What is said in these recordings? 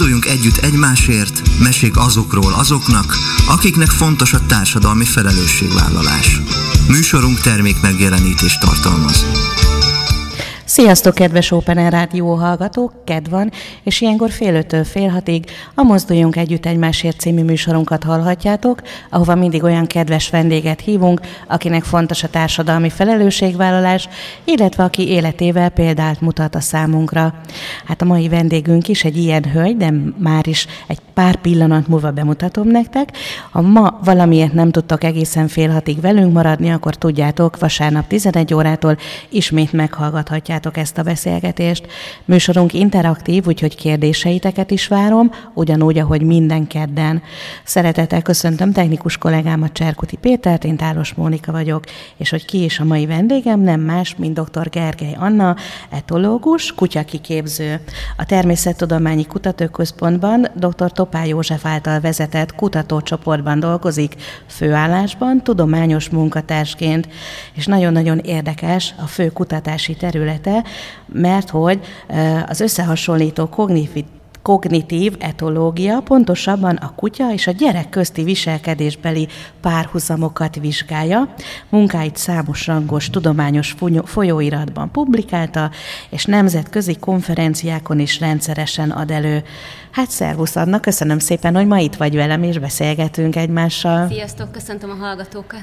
Mozduljunk együtt egymásért, mesék azokról azoknak, akiknek fontos a társadalmi felelősségvállalás. Műsorunk termékmegjelenítést tartalmaz. Sziasztok, kedves Open Air Rádió hallgatók! Kedd van, és ilyenkor 4-5-6-ig a Mozduljunk Együtt Egymásért című műsorunkat hallhatjátok, ahova mindig olyan kedves vendéget hívunk, akinek fontos a társadalmi felelősségvállalás, illetve aki életével példát mutat a számunkra. Hát a mai vendégünk is egy ilyen hölgy, de már is egy pár pillanat múlva bemutatom nektek. Ha ma valamiért nem tudtok egészen 5-6-ig velünk maradni, akkor tudjátok, vasárnap 11 órától ismét meghallgathatjátok ezt a beszélgetést. Műsorunk interaktív, úgyhogy kérdéseiteket is várom, ugyanúgy, ahogy minden kedden. Szeretettel köszöntöm technikus kollégámat, Cserkuti Pétert, én Táros Mónika vagyok, és hogy ki is a mai vendégem, nem más, mint dr. Gergely Anna, etológus, kutyakiképző. A Természettudományi Kutatóközpontban dr. Topál József által vezetett kutatócsoportban dolgozik, főállásban, tudományos munkatársként, és nagyon-nagyon érdekes a fő kutatási terület, mert hogy az összehasonlító kognitív etológia pontosabban a kutya és a gyerek közti viselkedésbeli párhuzamokat vizsgálja. Munkáit számos rangos tudományos folyóiratban publikálta, és nemzetközi konferenciákon is rendszeresen ad elő. Hát szervusz, Anna, köszönöm szépen, hogy ma itt vagy velem, és beszélgetünk egymással. Sziasztok, köszöntöm a hallgatókat!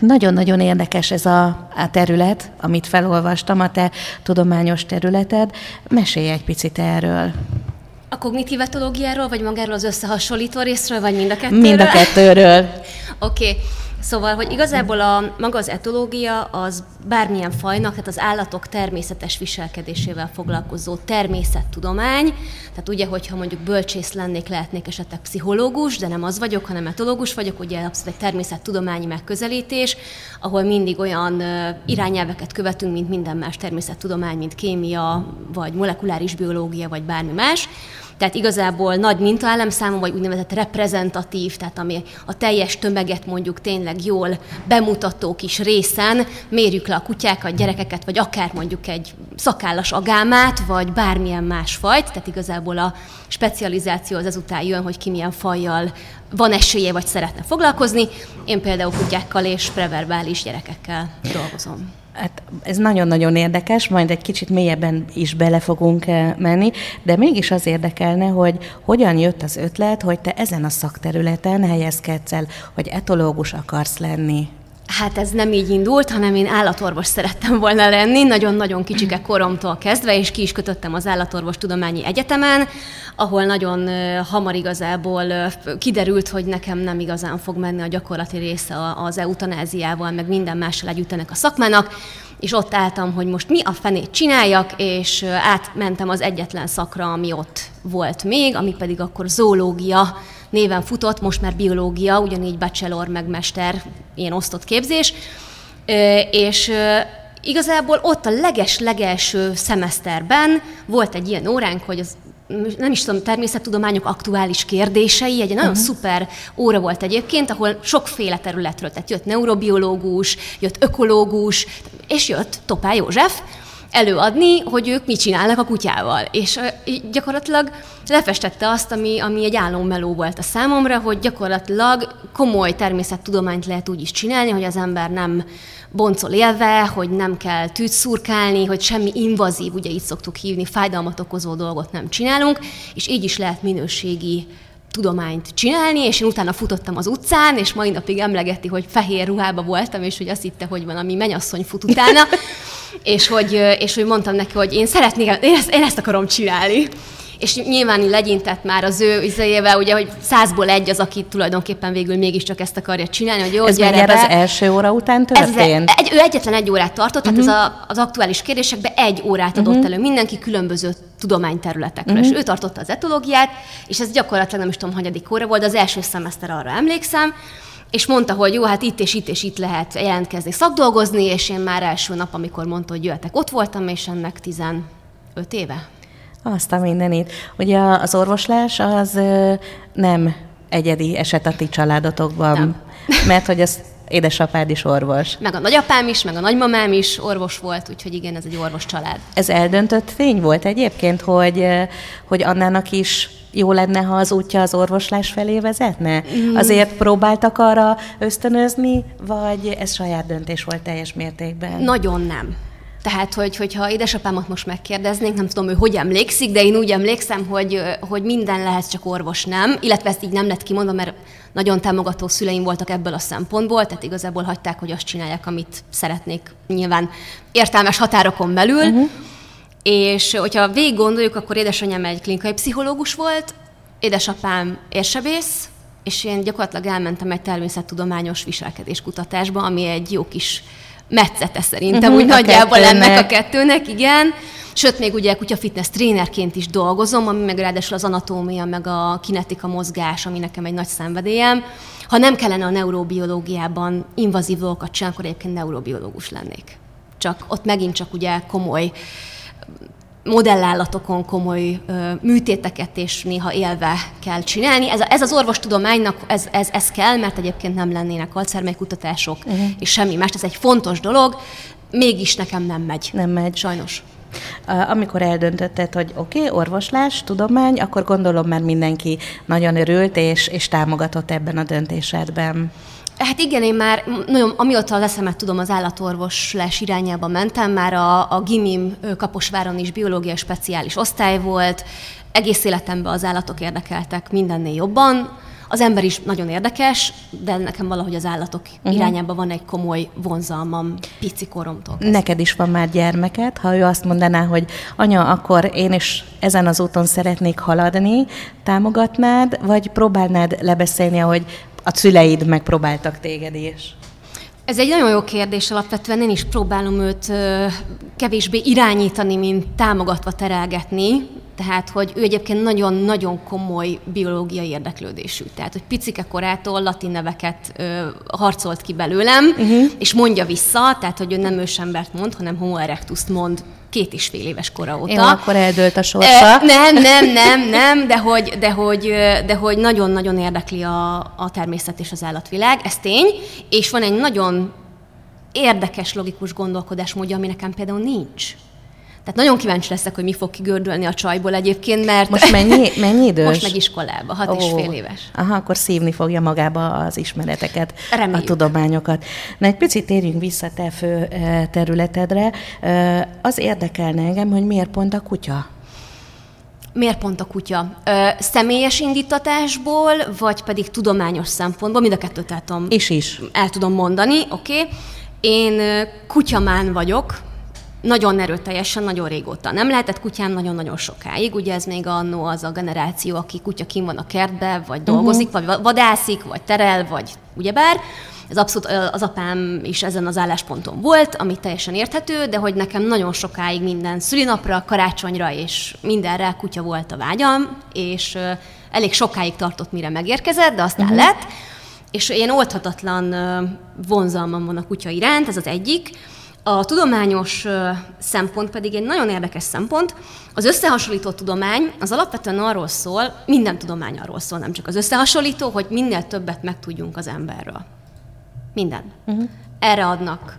Nagyon-nagyon érdekes ez a terület, amit felolvastam, a te tudományos területed. Mesélj egy picit erről. A kognitív etológiáról, vagy magáról az összehasonlító részről, vagy mind a kettőről? Mind a kettőről. Oké. Szóval, hogy igazából maga az etológia az bármilyen fajnak, tehát az állatok természetes viselkedésével foglalkozó természettudomány. Tehát ugye, hogyha mondjuk bölcsész lennék, lehetnék esetleg pszichológus, de nem az vagyok, hanem etológus vagyok, ugye abszolút egy természettudományi megközelítés, ahol mindig olyan irányelveket követünk, mint minden más természettudomány, mint kémia, vagy molekuláris biológia, vagy bármi más. Tehát igazából nagy mintaállamszámú, vagy úgynevezett reprezentatív, tehát ami a teljes tömeget mondjuk tényleg jól bemutató kis részen, mérjük le a kutyákat, gyerekeket, vagy akár mondjuk egy szakállas agámát, vagy bármilyen más fajt, tehát igazából a specializáció az ezután jön, hogy ki milyen fajjal van esélye, vagy szeretne foglalkozni. Én például kutyákkal és preverbális gyerekekkel dolgozom. Hát ez nagyon-nagyon érdekes, majd egy kicsit mélyebben is bele fogunk menni, de mégis az érdekelne, hogy hogyan jött az ötlet, hogy te ezen a szakterületen helyezkedsz el, hogy etológus akarsz lenni. Hát ez nem így indult, hanem én állatorvos szerettem volna lenni, nagyon-nagyon kicsike koromtól kezdve, és ki is kötöttem az Állatorvostudományi Egyetemen, ahol nagyon hamar igazából kiderült, hogy nekem nem igazán fog menni a gyakorlati része az eutanáziával, meg minden mással együtt ennek a szakmának, és ott álltam, hogy most mi a fenét csináljak, és átmentem az egyetlen szakra, ami ott volt még, ami pedig akkor zoológia néven futott, most már biológia, ugyanígy bachelor, meg mester, ilyen osztott képzés, és igazából ott a leges-legelső szemeszterben volt egy ilyen óránk, hogy az, nem is tudom, természettudományok aktuális kérdései, egy nagyon szuper óra volt egyébként, ahol sokféle területről, tehát jött neurobiológus, jött ökológus, és jött Topál József előadni, hogy ők mit csinálnak a kutyával. És gyakorlatilag lefestette azt, ami egy álommeló volt a számomra, hogy gyakorlatilag komoly természettudományt lehet úgy is csinálni, hogy az ember nem boncol élve, hogy nem kell tűt szurkálni, hogy semmi invazív, ugye így szoktuk hívni, fájdalmat okozó dolgot nem csinálunk, és így is lehet minőségi tudományt csinálni, és én utána futottam az utcán, és mai napig emlegeti, hogy fehér ruhába voltam, és hogy azt hitte, hogy valami mennyasszony fut utána, és hogy mondtam neki, hogy én ezt akarom csinálni. És nyilván legyintett már az ő üzéjével, ugye, hogy 100-ból 1 az, aki tulajdonképpen végül mégiscsak ezt akarja csinálni, hogy jó, ez gyere be. Ez az első óra után történt? Ő egyetlen 1 órát tartott, tehát az aktuális kérdésekben 1 órát adott elő mindenki különböző tudományterületekről, és ő tartotta az etológiát, és ez gyakorlatilag nem is tudom, hanyadik óra volt, az első szemeszter, arra emlékszem, és mondta, hogy jó, hát itt és itt lehet jelentkezni, szakdolgozni, és én már első nap, amikor mondta, hogy jöhetek, ott voltam, és ennek 15 éve. Azt a mindenit. Ugye az orvoslás az nem egyedi eset a ti családotokban, nem. Mert hogy ez Édesapád is orvos. Meg a nagyapám is, meg a nagymamám is orvos volt, úgyhogy igen, ez egy orvos család. Ez eldöntött tény volt egyébként, hogy Annának is jó lenne, ha az útja az orvoslás felé vezetne? Azért próbáltak arra ösztönözni, vagy ez saját döntés volt teljes mértékben? Nagyon nem. Tehát, hogyha édesapámat most megkérdeznénk, nem tudom, ő hogy emlékszik, de én úgy emlékszem, hogy minden lehet, csak orvos nem, illetve ezt így nem lett kimondva, mert nagyon támogató szüleim voltak ebből a szempontból, tehát igazából hagyták, hogy azt csinálják, amit szeretnék, nyilván értelmes határokon belül. Uh-huh. És hogyha végig gondoljuk, akkor édesanyám egy klinikai pszichológus volt, édesapám érsebész, és én gyakorlatilag elmentem egy természettudományos viselkedéskutatásba, ami egy jó kis metszete szerintem, úgy nagyjából ennek a kettőnek, igen. Sőt, még ugye kutya fitness trénerként is dolgozom, ami meg ráadásul az anatómia, meg a kinetika mozgás, ami nekem egy nagy szenvedélyem. Ha nem kellene a neurobiológiában invazív dolgokat csinálni, akkor egyébként neurobiológus lennék. Csak ott megint csak ugye komoly modellállatokon komoly műtéteket és néha élve kell csinálni. Ez az orvostudománynak ez kell, mert egyébként nem lennének alzermelykutatások és semmi más. Ez egy fontos dolog, mégis nekem nem megy. Nem megy. Sajnos. Amikor eldöntötted, hogy oké, orvoslás, tudomány, akkor gondolom már mindenki nagyon örült és támogatott ebben a döntésedben. Hát igen, én már nagyon, amióta az eszemet tudom, az állatorvoslás irányába mentem, már a gimim Kaposváron is biológiai speciális osztály volt, egész életemben az állatok érdekeltek mindennél jobban. Az ember is nagyon érdekes, de nekem valahogy az állatok irányába van egy komoly vonzalmam pici koromtól. Neked is van már gyermeked, ha ő azt mondaná, hogy anya, akkor én is ezen az úton szeretnék haladni, támogatnád, vagy próbálnád lebeszélni, ahogy a szüleid megpróbáltak téged is? Ez egy nagyon jó kérdés alapvetően, én is próbálom őt kevésbé irányítani, mint támogatva terelgetni, tehát, hogy ő egyébként nagyon-nagyon komoly biológiai érdeklődésű. Tehát, hogy picike korától latin neveket harcolt ki belőlem, és mondja vissza, tehát, hogy ő nem ősembert mond, hanem homo erectust mond 2,5 éves kora óta. Én akkor eldőlt a sorsa. Nem, de hogy nagyon-nagyon érdekli a természet és az állatvilág, ez tény, és van egy nagyon érdekes, logikus gondolkodásmódja, ami nekem például nincs. Tehát nagyon kíváncsi leszek, hogy mi fog kigördülni a csajból egyébként, mert... Most mennyi idős? Most meg iskolába, 6,5 éves. Aha, akkor szívni fogja magába az ismereteket, reméljük, a tudományokat. Na, egy picit térjünk vissza te fő területedre. Az érdekelne engem, hogy miért pont a kutya? Miért pont a kutya? Személyes indítatásból, vagy pedig tudományos szempontból? Mind a kettőt el tudom mondani, oké. Én kutyamán vagyok. Nagyon erőteljesen, nagyon régóta. Nem lehetett kutyám nagyon-nagyon sokáig. Ugye ez még annó az a generáció, aki kutya kim van a kertbe, vagy dolgozik, vagy vadászik, vagy terel, vagy ugyebár. Ez abszolút az apám is ezen az állásponton volt, ami teljesen érthető, de hogy nekem nagyon sokáig minden szülinapra, karácsonyra és mindenre kutya volt a vágyam, és elég sokáig tartott, mire megérkezett, de aztán lett. És ilyen oldhatatlan vonzalmam van a kutya iránt, ez az egyik. A tudományos szempont pedig egy nagyon érdekes szempont. Az összehasonlító tudomány az alapvetően arról szól, minden tudomány arról szól, nem csak az összehasonlító, hogy minél többet megtudjunk az emberről. Minden. Erre adnak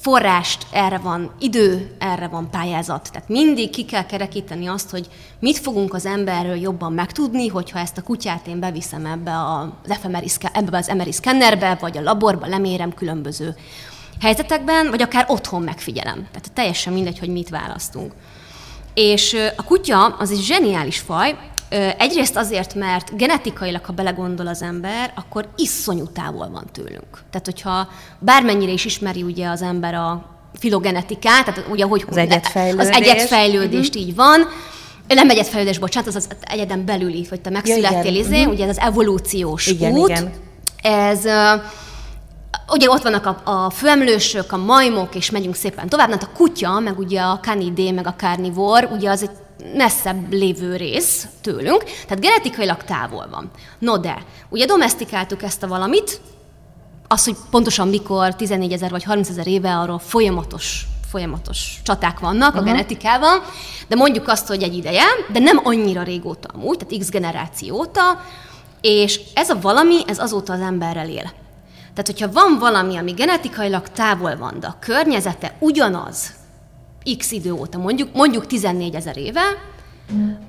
forrást, erre van idő, erre van pályázat. Tehát mindig ki kell kerekíteni azt, hogy mit fogunk az emberről jobban megtudni, hogyha ezt a kutyát én beviszem ebbe az MRI szkennerbe, vagy a laborba lemérem különböző helyzetekben, vagy akár otthon megfigyelem. Tehát teljesen mindegy, hogy mit választunk. És a kutya az egy zseniális faj, egyrészt azért, mert genetikailag, ha belegondol az ember, akkor iszonyú távol van tőlünk. Tehát, hogyha bármennyire is ismeri ugye az ember a filogenetikát, tehát ugye, hogy az egyedfejlődést így van, nem egyedfejlődés, bocsánat, az egyeden belüli, hogy te megszülettél, ugye ez az evolúciós út. Igen. Ez... Ugye ott vannak a főemlősök, a majmok, és megyünk szépen tovább, mert a kutya, meg ugye a canidé, meg a carnivore, ugye az egy messzebb lévő rész tőlünk, tehát genetikailag távol van. No de, ugye domestikáltuk ezt a valamit, az, hogy pontosan mikor, 14 000 vagy 30 000 éve, arról folyamatos csaták vannak a genetikában, de mondjuk azt, hogy egy ideje, de nem annyira régóta amúgy, tehát X generáció óta, és ez a valami, ez azóta az emberrel él. Tehát, hogyha van valami, ami genetikailag távol van, de a környezete ugyanaz x idő óta, mondjuk 14 000 éve,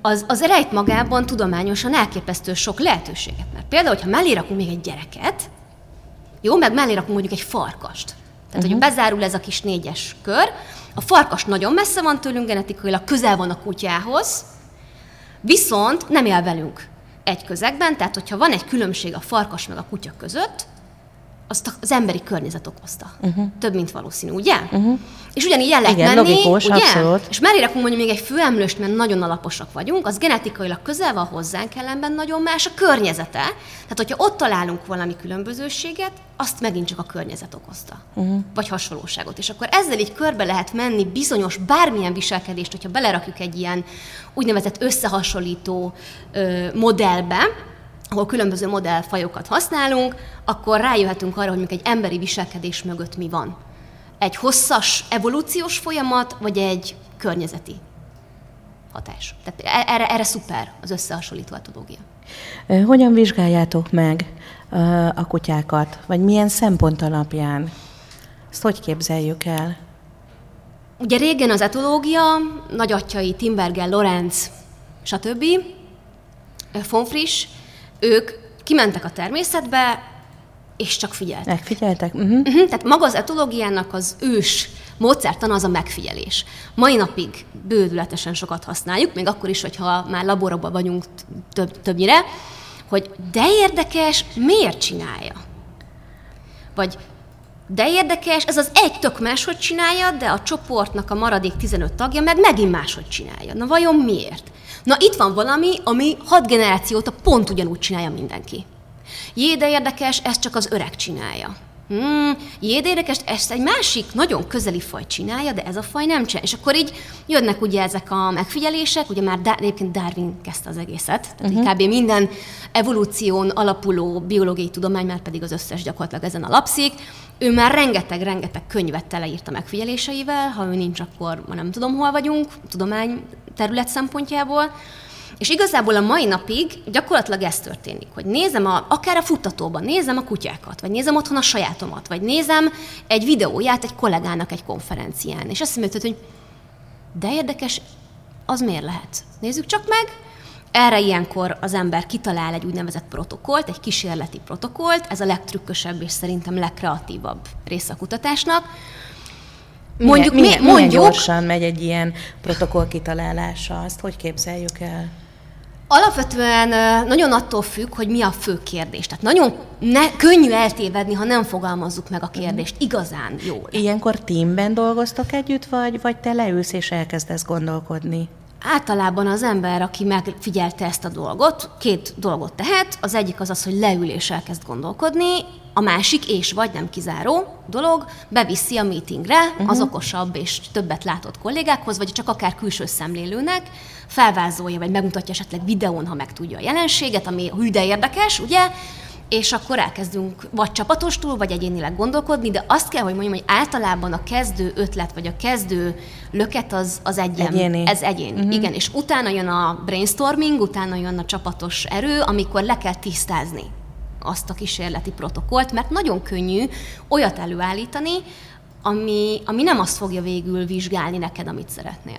az rejt magában tudományosan elképesztő sok lehetőséget. Mert például, hogyha mellé rakunk még egy gyereket, jó, meg mellé rakunk mondjuk egy farkast. Tehát, hogyha bezárul ez a kis 4-es kör, a farkas nagyon messze van tőlünk genetikailag, közel van a kutyához, viszont nem él velünk egy közegben, tehát hogyha van egy különbség a farkas meg a kutya között, azt az emberi környezet okozta. Több, mint valószínű, ugye? És ugyanígy el lehet menni, logikus, ugye? Abszolút. És mellé rakunk mondjuk még egy főemlőst, mert nagyon alaposak vagyunk, az genetikailag közel van hozzánk, ellenben nagyon más a környezete. Tehát, hogyha ott találunk valami különbözőséget, azt megint csak a környezet okozta. Vagy hasonlóságot. És akkor ezzel így körbe lehet menni bizonyos bármilyen viselkedést, hogyha belerakjuk egy ilyen úgynevezett összehasonlító modellbe, ahol különböző modellfajokat használunk, akkor rájöhetünk arra, hogy mondjuk egy emberi viselkedés mögött mi van. Egy hosszas evolúciós folyamat, vagy egy környezeti hatás. Tehát erre szuper az összehasonlító etológia. Hogyan vizsgáljátok meg a kutyákat? Vagy milyen szempont alapján? Ezt hogy képzeljük el? Ugye régen az etológia, nagyatyai, Timbergen, Lorenz, stb., von Frisch, ők kimentek a természetbe, és csak figyeltek. Megfigyeltek? Tehát maga az etológiának az ős módszertana az a megfigyelés. Mai napig bődületesen sokat használjuk, még akkor is, hogyha már laborokban vagyunk többnyire, hogy de érdekes, miért csinálja? Vagy de érdekes, ez az egy tök máshogy csinálja, de a csoportnak a maradék 15 tagja meg megint máshogy csinálja. Na vajon miért? Na itt van valami, ami 6 generációta pont ugyanúgy csinálja mindenki. Jé, de érdekes, ezt csak az öreg csinálja. Jé, de érdekes, ezt egy másik, nagyon közeli faj csinálja, de ez a faj nem csinálja. És akkor így jönnek ugye ezek a megfigyelések, ugye már egyébként Darwin kezdte az egészet, tehát kb. Minden evolúción alapuló biológiai tudomány, már pedig az összes gyakorlatilag ezen alapszik. Ő már rengeteg könyvet teleírta megfigyeléseivel, ha ő nincs, akkor ma nem tudom, hol vagyunk, tudomány terület szempontjából. És igazából a mai napig gyakorlatilag ez történik, hogy nézem akár a futtatóban, nézem a kutyákat, vagy nézem otthon a sajátomat, vagy nézem egy videóját egy kollégának egy konferencián, és azt mondja, hogy de érdekes, az miért lehet? Nézzük csak meg! Erre ilyenkor az ember kitalál egy úgynevezett protokollt, egy kísérleti protokollt, ez a legtrükkösebb és szerintem legkreatívabb része a kutatásnak. Milyen gyorsan megy egy ilyen protokoll kitalálása? Azt hogy képzeljük el? Alapvetően nagyon attól függ, hogy mi a fő kérdés. Tehát nagyon könnyű eltévedni, ha nem fogalmazzuk meg a kérdést igazán jól. Ilyenkor teamben dolgoztok együtt, vagy te leülsz és elkezdesz gondolkodni? Általában az ember, aki megfigyelte ezt a dolgot, két dolgot tehet. Az egyik az, hogy leül és elkezd gondolkodni, a másik, és vagy nem kizáró dolog, beviszi a meetingre az okosabb és többet látott kollégákhoz, vagy csak akár külső szemlélőnek, felvázolja, vagy megmutatja esetleg videón, ha megtudja a jelenséget, ami hű de érdekes, ugye? És akkor elkezdünk vagy csapatostul, vagy egyénileg gondolkodni, de azt kell, hogy mondjam, hogy általában a kezdő ötlet, vagy a kezdő löket az egyéni. Ez egyéni. Igen, és utána jön a brainstorming, utána jön a csapatos erő, amikor le kell tisztázni azt a kísérleti protokollt, mert nagyon könnyű olyat előállítani, ami nem azt fogja végül vizsgálni neked, amit szeretnél.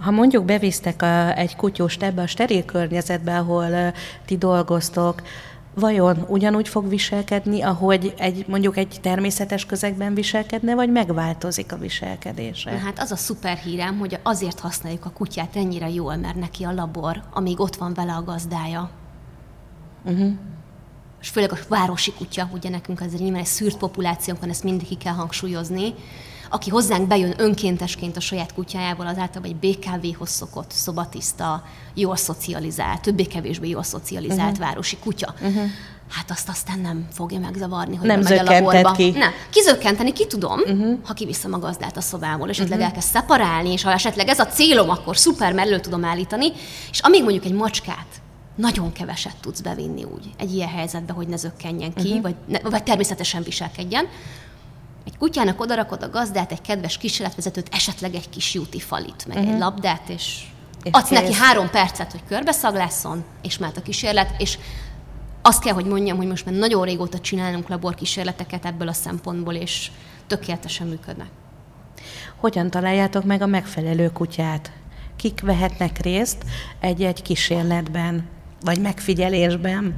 Ha mondjuk bevisztek egy kutyust ebbe a steril környezetbe, ahol ti dolgoztok, vajon ugyanúgy fog viselkedni, ahogy mondjuk egy természetes közegben viselkedne, vagy megváltozik a viselkedése? Hát az a szuper hírem, hogy azért használjuk a kutyát ennyire jól, mert neki a labor, amíg ott van vele a gazdája. És főleg a városi kutya, ugye nekünk azért nyilván egy szűrt populációnk van, ezt mindig ki kell hangsúlyozni. Aki hozzánk bejön önkéntesként a saját kutyájával, az általában egy BKV-hoz szokott, szobatiszta, jól szocializált, többé-kevésbé jól szocializált városi kutya. Hát azt aztán nem fogja megzavarni, hogy nem megy a laborba. Nem, kizökkenteni ki tudom, ha kiviszem a gazdát a szobából, és esetleg elkezd szeparálni, és ha esetleg ez a célom, akkor szuper, mert elő tudom állítani. És amíg mondjuk egy macskát nagyon keveset tudsz bevinni úgy egy ilyen helyzetbe, hogy ne zökkenjen ki, vagy természetesen viselkedjen. Egy kutyának odarakod a gazdát, egy kedves kísérletvezetőt, esetleg egy kis jutifalit, meg egy labdát, és adsz neki 3 percet, hogy körbeszaglásszon, és mehet a kísérlet, és Azt kell, hogy mondjam, hogy most már nagyon régóta csinálunk laborkísérleteket ebből a szempontból, és tökéletesen működnek. Hogyan találjátok meg a megfelelő kutyát? Kik vehetnek részt egy-egy kísérletben, vagy megfigyelésben?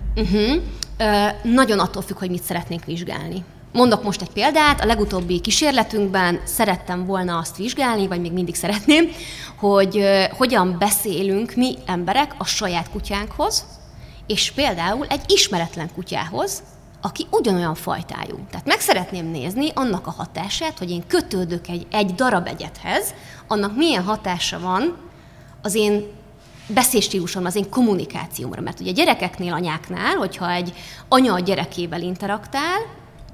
Nagyon attól függ, hogy mit szeretnénk vizsgálni. Mondok most egy példát, a legutóbbi kísérletünkben szerettem volna azt vizsgálni, vagy még mindig szeretném, hogy hogyan beszélünk mi emberek a saját kutyánkhoz, és például egy ismeretlen kutyához, aki ugyanolyan fajtájú. Tehát meg szeretném nézni annak a hatását, hogy én kötődök egy darab egyedhez, annak milyen hatása van az én beszélstílusom, az én kommunikációmra. Mert ugye gyerekeknél, anyáknál, hogyha egy anya a gyerekével interaktál,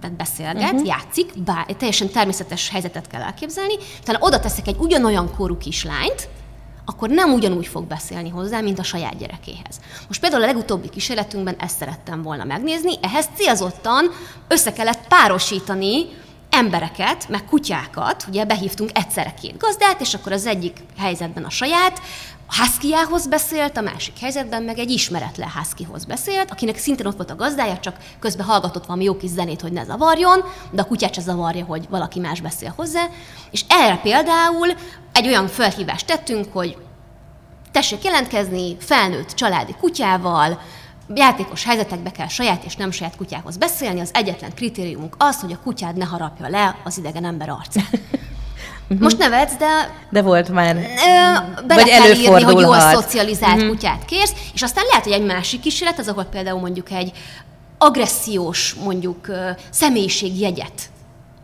tehát beszélget, játszik, teljesen természetes helyzetet kell elképzelni, tehát oda teszek egy ugyanolyan korú kislányt, akkor nem ugyanúgy fog beszélni hozzá, mint a saját gyerekéhez. Most például a legutóbbi kísérletünkben ezt szerettem volna megnézni, ehhez célzottan össze kellett párosítani embereket, meg kutyákat, ugye behívtunk egyszerre két gazdát, és akkor az egyik helyzetben a saját huskyjához beszélt, a másik helyzetben meg egy ismeretlen huskyhoz beszélt, akinek szintén ott volt a gazdája, csak közben hallgatott valami jó kis zenét, hogy ne zavarjon, de a kutyát se zavarja, hogy valaki más beszél hozzá. És erre például egy olyan felhívást tettünk, hogy tessék jelentkezni felnőtt családi kutyával, játékos helyzetekbe kell saját és nem saját kutyához beszélni, az egyetlen kritériumunk az, hogy a kutyád ne harapja le az idegen ember arcát. Most nevetsz, de volt már. Bele kell írni, hogy jól szocializált kutyát kérsz, és aztán lehet, hogy egy másik kísérlet, az ahol például mondjuk egy agressziós, mondjuk személyiségjegyet,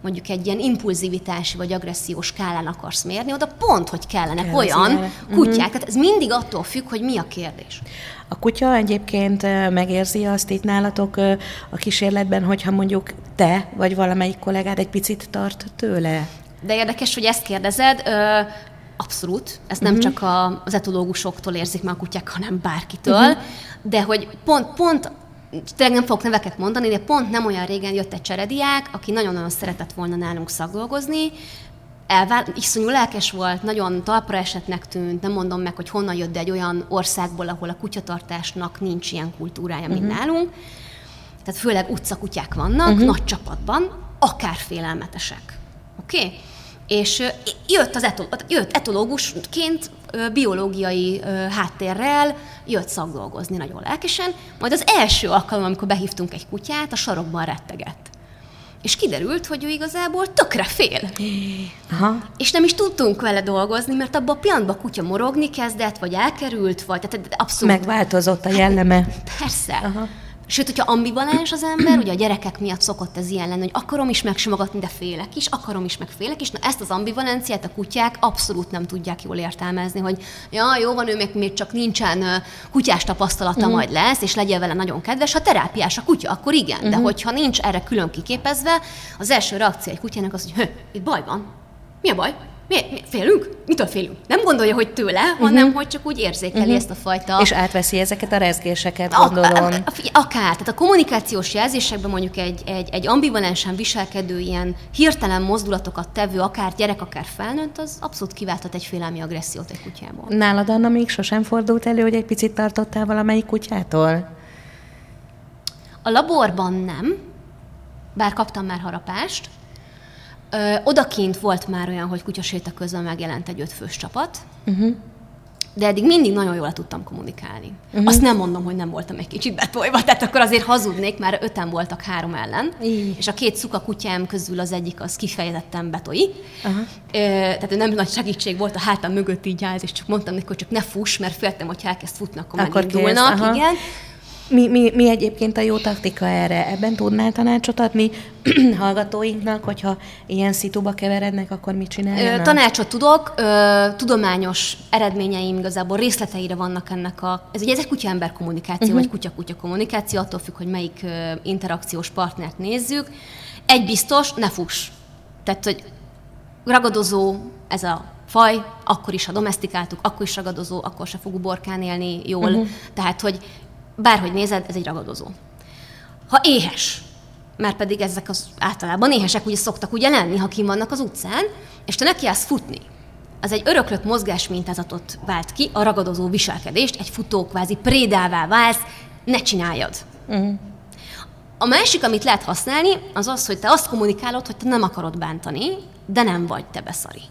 mondjuk egy ilyen impulzivitási vagy agressziós skálán akarsz mérni, oda pont, hogy kellenek olyan kutyák. Tehát ez mindig attól függ, hogy mi a kérdés. A kutya egyébként megérzi azt itt nálatok a kísérletben, hogyha mondjuk te vagy valamelyik kollégád egy picit tart tőle? De érdekes, hogy ezt kérdezed, abszolút, ezt nem csak az etológusoktól érzik meg a kutyák, hanem bárkitől, de hogy pont, tényleg nem fogok neveket mondani, de pont nem olyan régen jött egy cserediák, aki nagyon-nagyon szeretett volna nálunk szakdolgozni, iszonyú lelkes volt, nagyon talpra esettnek tűnt, nem mondom meg, hogy honnan jött, de egy olyan országból, ahol a kutyatartásnak nincs ilyen kultúrája, mint nálunk. Tehát főleg utcakutyák vannak, nagy csapatban, akár félelmetesek. Okay. És jött etológusként, biológiai háttérrel, jött szakdolgozni nagyon lelkesen, majd az első alkalom, amikor behívtunk egy kutyát, a sarokban rettegett. És kiderült, hogy ő igazából tökre fél. Aha. És nem is tudtunk vele dolgozni, mert abban a pillanatban a kutya morogni kezdett, vagy elkerült, vagy tehát abszolút... Megváltozott a jelleme. Persze. Aha. Sőt, hogyha ambivalens az ember, ugye a gyerekek miatt szokott ez ilyen lenni, hogy akarom is megsimogatni, de félek is, Na ezt az ambivalenciát a kutyák abszolút nem tudják jól értelmezni, hogy ja, jó van, ő még csak nincsen kutyás tapasztalata, majd lesz, és legyen vele nagyon kedves. Ha terápiás a kutya, akkor igen, de hogyha nincs erre külön kiképezve, az első reakció egy kutyának az, hogy itt baj van. Mi a baj? Mi félünk? Mitől félünk? Nem gondolja, hogy tőle, hanem hogy csak úgy érzékeli ezt a fajta... És átveszi ezeket a rezgéseket, gondolom. Akár. Tehát a kommunikációs jelzésekben mondjuk egy ambivalensen viselkedő, ilyen hirtelen mozdulatokat tevő, akár gyerek, akár felnőtt, az abszolút kiválthat egy félelmi agressziót egy kutyából. Nálad, Anna, még sosem fordult elő, hogy egy picit tartottál valamelyik kutyától? A laborban nem, bár kaptam már harapást. Odakint volt már olyan, hogy kutyaséta közben megjelent egy 5 fős csapat, de eddig mindig nagyon jól tudtam kommunikálni. Azt nem mondom, hogy nem voltam egy kicsit betolva, tehát akkor azért hazudnék, már 5-en voltak 3 ellen, és a 2 szuka kutyám közül az egyik az kifejezetten betoi. Tehát nem nagy segítség volt, a hátam mögött így állsz, és csak mondtam neki, hogy csak ne fuss, mert féltem, hogyha elkezd futni, akkor megindulnak. Igen. Mi egyébként a jó taktika erre? Ebben tudnál tanácsot adni hallgatóinknak, hogyha ilyen szituba keverednek, akkor mit csináljanak? Tanácsot tudok, tudományos eredményeim igazából részleteire vannak ennek ez ugye ez egy kutya-ember kommunikáció, vagy kutya-kutya kommunikáció, attól függ, hogy melyik interakciós partnert nézzük. Egy biztos, ne fuss. Tehát, hogy ragadozó ez a faj, akkor is, ha domesztikáltuk, akkor is ragadozó, akkor se fog uborkán élni jól. Tehát, hogy bárhogy nézed, ez egy ragadozó. Ha éhes, mert pedig ezek az általában éhesek ugye szoktak ugye lenni, ha kint vannak az utcán, és te nekiállsz futni. Az egy öröklött mozgásmintázatot vált ki, a ragadozó viselkedést, egy futó kvázi prédává válsz, ne csináljad. Uh-huh. A másik, amit lehet használni, az az, hogy te azt kommunikálod, hogy te nem akarod bántani, de nem vagy te beszari.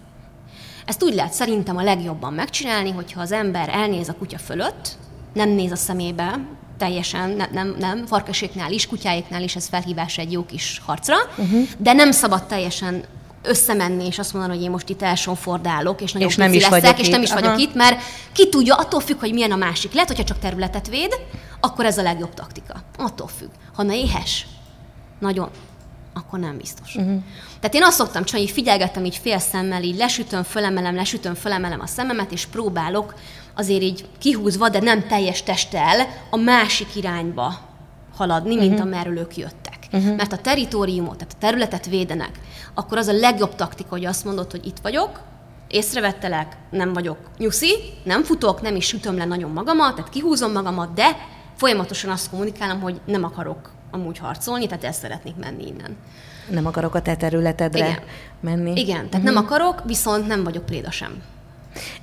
Ezt úgy lehet szerintem a legjobban megcsinálni, hogyha az ember elnéz a kutya fölött, nem néz a szemébe, teljesen, nem, farkaséknál is, kutyáiknál is, ez felhívás egy jó kis harcra, uh-huh. de nem szabad teljesen összemenni, és azt mondani, hogy én most itt elsonfordálok, és nagyon pici leszek, és nem is vagyok itt, mert ki tudja, attól függ, hogy milyen a másik. Lehet, hogyha csak területet véd, akkor ez a legjobb taktika. Attól függ. Ha ne éhes, nagyon, akkor nem biztos. Uh-huh. Tehát én azt szoktam csinálni, hogy figyelgetem így félszemmel, így lesütöm, fölemelem a szememet, és próbálok azért így kihúzva, de nem teljes testtel a másik irányba haladni, uh-huh. mint amerről ők jöttek. Uh-huh. Mert a territóriumot, tehát a területet védenek, akkor az a legjobb taktika, hogy azt mondod, hogy itt vagyok, észrevettelek, nem vagyok nyuszi, nem futok, nem is sütöm le nagyon magamat, tehát kihúzom magamat, de folyamatosan azt kommunikálom, hogy nem akarok amúgy harcolni, tehát el szeretnék menni innen. Nem akarok a te területedre Igen. menni. Igen, tehát uh-huh. nem akarok, viszont nem vagyok préda sem.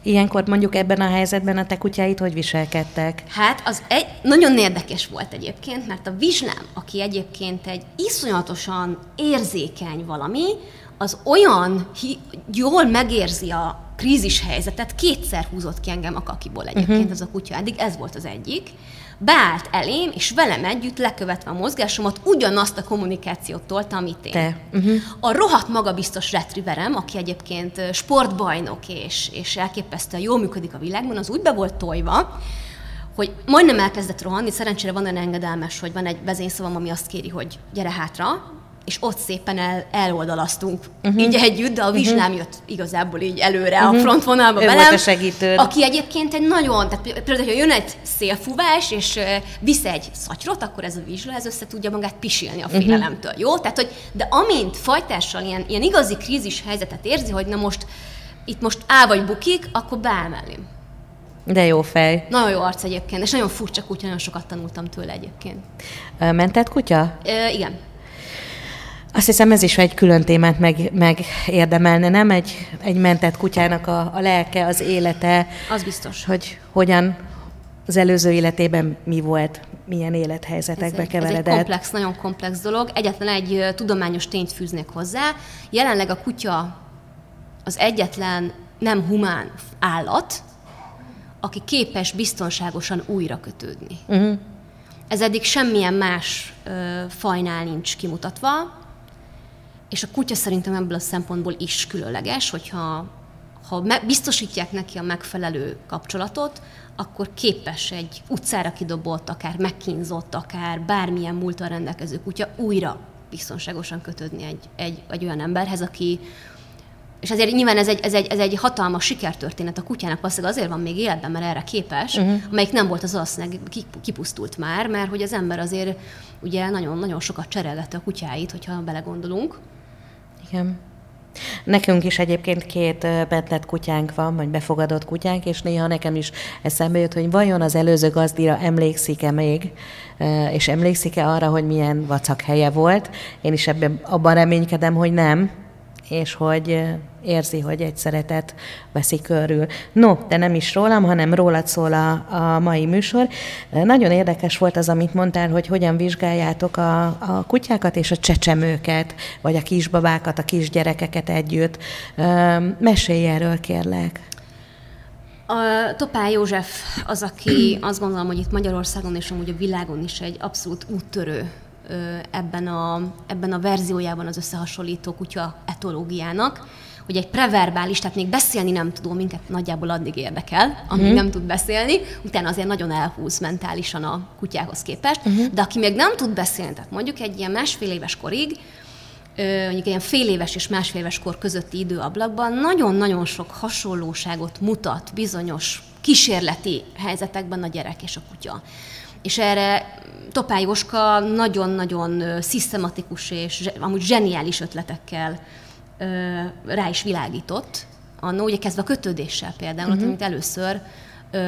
Ilyenkor mondjuk ebben a helyzetben a te kutyáid hogy viselkedtek? Hát az egy, nagyon érdekes volt egyébként, mert a vizslám, aki egyébként egy iszonyatosan érzékeny valami, az olyan jól megérzi a krízis helyzetet, kétszer húzott ki engem a kakiból egyébként uh-huh. ez a kutya, eddig ez volt az egyik. Beállt elém, és velem együtt lekövetve a mozgásomat ugyanazt a kommunikációt tolta, amit én. Te. Uh-huh. A rohadt magabiztos retrieverem, aki egyébként sportbajnok, és elképesztően jól működik a világban, az úgy be volt tojva, hogy majdnem elkezdett rohanni, szerencsére van olyan engedelmes, hogy van egy vezényszavam, ami azt kéri, hogy gyere hátra, és ott szépen eloldalasztunk uh-huh. így együtt, de a vizslám uh-huh. jött igazából így előre uh-huh. a frontvonalba velem. Ő volt a segítőd. Aki egyébként egy nagyon, tehát például, ha jön egy szélfúvás, és visz egy szatyrot, akkor ez a vizsla, ez össze tudja magát pisilni a félelemtől, uh-huh. jó? Tehát, hogy, de amint fajtással ilyen igazi krízis helyzetet érzi, hogy na most, itt most áll vagy bukik, akkor beáll mellém. De jó fej. Nagyon jó arc egyébként, és nagyon furcsa kutya, nagyon sokat tanultam tőle egyébként. Mentett kutya? Igen. Azt hiszem, ez is egy külön témát megérdemelne, nem? Egy mentett kutyának a lelke, az élete. Az biztos. Hogy hogyan az előző életében mi volt, milyen élethelyzetekbe keveredett. Ez egy komplex, nagyon komplex dolog. Egyetlen egy tudományos tényt fűznék hozzá. Jelenleg a kutya az egyetlen nem humán állat, aki képes biztonságosan újra kötődni. Uh-huh. Ez eddig semmilyen más fajnál nincs kimutatva. És a kutya szerintem ebből a szempontból is különleges, hogyha biztosítják neki a megfelelő kapcsolatot, akkor képes egy utcára kidobott, akár megkínzott, akár bármilyen múltal rendelkező kutya újra biztonságosan kötődni egy olyan emberhez, aki... És azért nyilván ez egy hatalmas sikertörténet a kutyának, valószínűleg azért van még életben, mert erre képes, uh-huh. amelyik nem volt az valószínűleg kipusztult már, mert hogy az ember azért ugye nagyon-nagyon sokat cserélgette a kutyáit, hogyha belegondolunk. Igen. Nekünk is egyébként 2 mentett kutyánk van, vagy befogadott kutyánk, és néha nekem is eszembe jött, hogy vajon az előző gazdira emlékszik-e még, és emlékszik-e arra, hogy milyen vacak helye volt. Én is abban reménykedem, hogy nem, és hogy érzi, hogy egy szeretet veszi körül. No, de nem is rólam, hanem rólad szól a mai műsor. Nagyon érdekes volt az, amit mondtál, hogy hogyan vizsgáljátok a kutyákat és a csecsemőket, vagy a kisbabákat, a kisgyerekeket együtt. Mesélj erről, kérlek. A Topál József az, aki azt gondolom, hogy itt Magyarországon és amúgy a világon is egy abszolút úttörő ebben a verziójában az összehasonlító kutya etológiának, hogy egy preverbális, tehát még beszélni nem tudó, minket nagyjából addig érdekel, amíg uh-huh. nem tud beszélni, utána azért nagyon elhúz mentálisan a kutyához képest, uh-huh. de aki még nem tud beszélni, tehát mondjuk egy ilyen másfél éves korig, mondjuk ilyen fél éves és másfél éves kor közötti időablakban nagyon-nagyon sok hasonlóságot mutat bizonyos kísérleti helyzetekben a gyerek és a kutya. És erre Topál Jóska nagyon-nagyon szisztematikus és amúgy zseniális ötletekkel rá is világított. Annó, ugye kezdve a kötődéssel például, uh-huh. amit először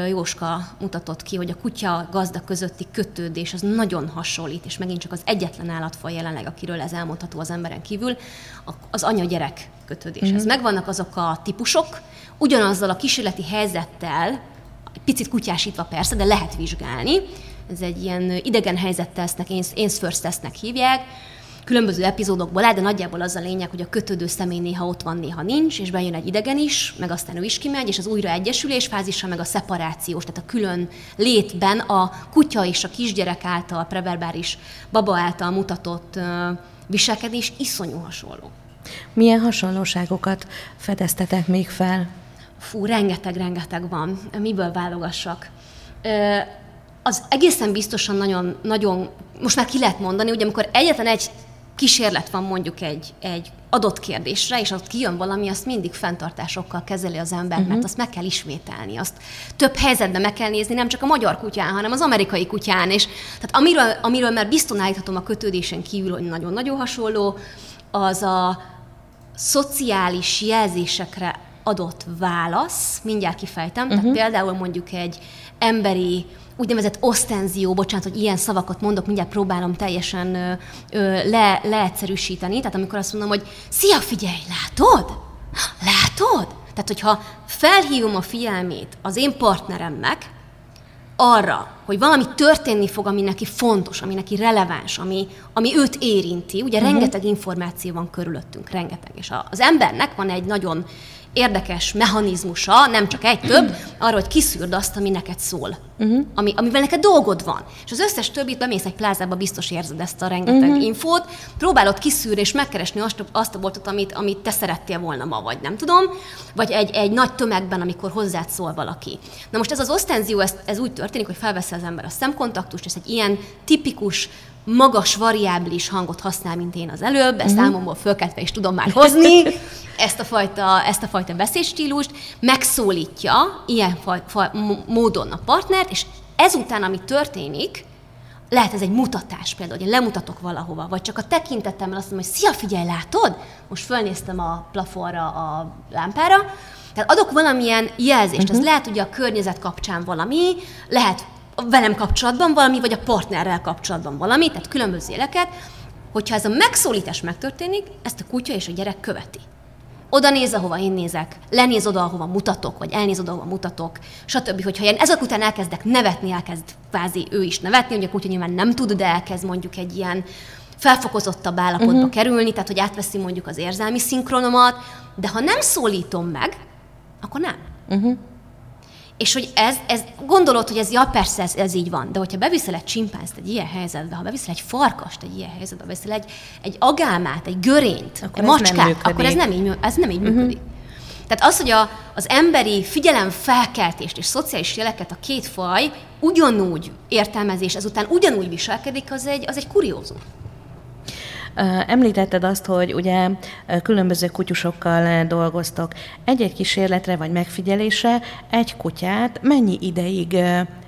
Jóska mutatott ki, hogy a kutya-gazda közötti kötődés az nagyon hasonlít, és megint csak az egyetlen állatfaj jelenleg, akiről ez elmondható az emberen kívül, az anya-gyerek kötődéshez. Uh-huh. Megvannak azok a típusok, ugyanazzal a kísérleti helyzettel, picit kutyásítva persze, de lehet vizsgálni, ez egy ilyen idegen helyzettesztnek, ains first tesztnek hívják, különböző epizódokból áll, de nagyjából az a lényeg, hogy a kötődő személy néha ott van, néha nincs, és bejön egy idegen is, meg aztán ő is kimegy, és az újraegyesülés fázisa, meg a szeparációs, tehát a külön létben a kutya és a kisgyerek által, preverbáris baba által mutatott viselkedés iszonyú hasonló. Milyen hasonlóságokat fedeztetek még fel? Fú, rengeteg van. Miből válogassak? Az egészen biztosan nagyon, most már ki lehet mondani, hogy amikor egyetlen egy kísérlet van mondjuk egy adott kérdésre, és ott kijön valami, azt mindig fenntartásokkal kezeli az ember, mert azt meg kell ismételni, azt több helyzetben meg kell nézni, nem csak a magyar kutyán, hanem az amerikai kutyán, és tehát amiről már biztosan állíthatom a kötődésen kívül, hogy nagyon-nagyon hasonló, az a szociális jelzésekre adott válasz, mindjárt kifejtem, tehát például mondjuk egy emberi úgynevezett osztenzió, bocsánat, hogy ilyen szavakat mondok, mindjárt próbálom teljesen leegyszerűsíteni, tehát amikor azt mondom, hogy szia, figyelj, látod? Tehát, hogyha felhívom a figyelmét az én partneremnek arra, hogy valami történni fog, ami neki fontos, ami neki releváns, ami őt érinti, ugye rengeteg információ van körülöttünk, és az embernek van egy nagyon érdekes mechanizmusa, nem csak egy több, arra, hogy kiszűrd azt, ami neked szól, amivel neked dolgod van. És az összes többit, bemész egy plázába, biztos érzed ezt a rengeteg infót, próbálod kiszűrni és megkeresni azt a boltot, amit te szerettél volna ma, vagy nem tudom, vagy egy nagy tömegben, amikor hozzád szól valaki. Na most ez az osztenzió, ez úgy történik, hogy felveszi az ember a szemkontaktust, és egy ilyen tipikus, magas, variábilis hangot használ, mint én az előbb, ezt álmomból fölkeltve is tudom már hozni, ezt a fajta beszédstílust, megszólítja ilyen módon a partnert, és ezután, ami történik, lehet ez egy mutatás például, hogy én lemutatok valahova, vagy csak a tekintetemmel azt mondom, hogy szia, figyelj, látod? Most fölnéztem a plafonra, a lámpára, tehát adok valamilyen jelzést, ez lehet ugye a környezet kapcsán valami, lehet velem kapcsolatban valami, vagy a partnerrel kapcsolatban valami, tehát különböző jeleket, hogyha ez a megszólítás megtörténik, ezt a kutya és a gyerek követi. Oda néz, ahova én nézek, lenéz oda, ahova mutatok, vagy elnéz oda, ahova mutatok, stb. Hogyha én ezek után elkezdek nevetni, elkezd kvázi ő is nevetni, ugye a kutya nyilván nem tud, de elkezd mondjuk egy ilyen felfokozottabb állapotba kerülni, tehát hogy átveszi mondjuk az érzelmi szinkronomat, de ha nem szólítom meg, akkor nem. És hogy ez gondolod, hogy persze ez így van, de hogyha beviszel egy csimpánzt egy ilyen helyzetbe, ha beviszel egy farkast egy ilyen helyzetbe, beviszel egy agámát, egy görényt, akkor egy macskát, akkor ez nem így működik. Tehát az, hogy az emberi figyelemfelkeltést és szociális jeleket a két faj ugyanúgy értelmezés, ezután ugyanúgy viselkedik, az egy kuriózum. Említetted azt, hogy ugye különböző kutyusokkal dolgoztok. Egy-egy kísérletre vagy megfigyelésre egy kutyát mennyi ideig